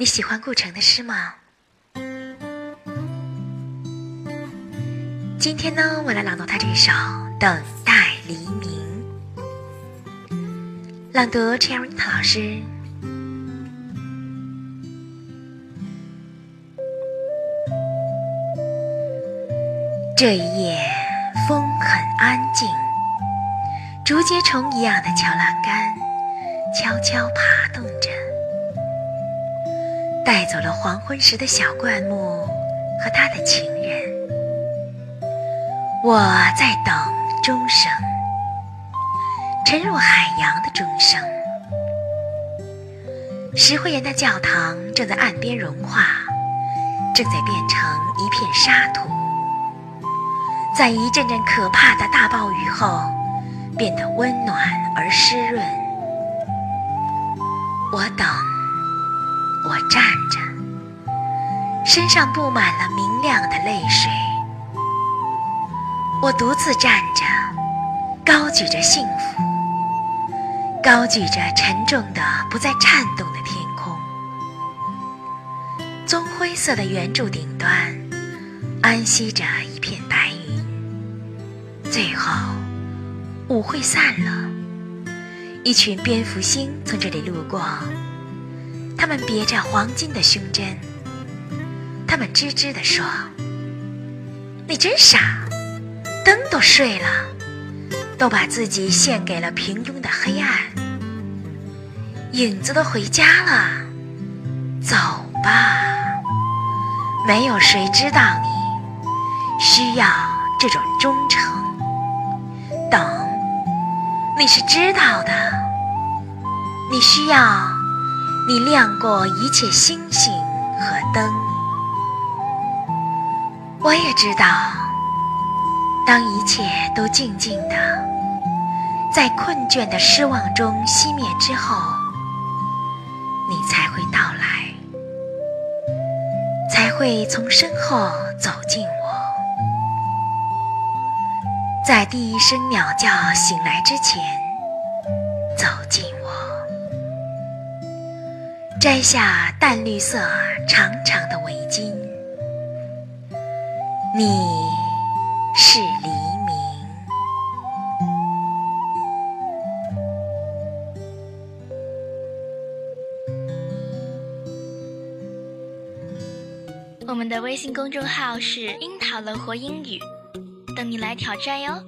你喜欢顾城的诗吗？今天呢，我来朗读他这首《等待黎明》，朗读 Cherry Potter 老师。这一夜，风很安静，竹节虫一样的桥栏杆悄悄爬动着，带走了黄昏时的小灌木和他的情人。我在等钟声，沉入海洋的钟声。石灰岩的教堂正在岸边融化，正在变成一片沙土，在一阵阵可怕的大暴雨后，变得温暖而湿润。我等，我站着，身上布满了明亮的泪水。我独自站着，高举着幸福，高举着沉重的不再颤动的天空。棕灰色的圆柱顶端安息着一片白云。最后舞会散了，一群蝙蝠星从这里路过，他们别着黄金的胸针，他们吱吱地说：“你真傻，灯都睡了，都把自己献给了平庸的黑暗。影子都回家了，走吧，没有谁知道你需要这种忠诚。等，你是知道的，你需要。”你亮过一切星星和灯。我也知道，当一切都静静的在困倦的失望中熄灭之后，你才会到来，才会从身后走近我，在第一声鸟叫醒来之前走近我，摘下淡绿色长长的围巾。你是黎明。我们的微信公众号是樱桃乐活英语，等你来挑战哟。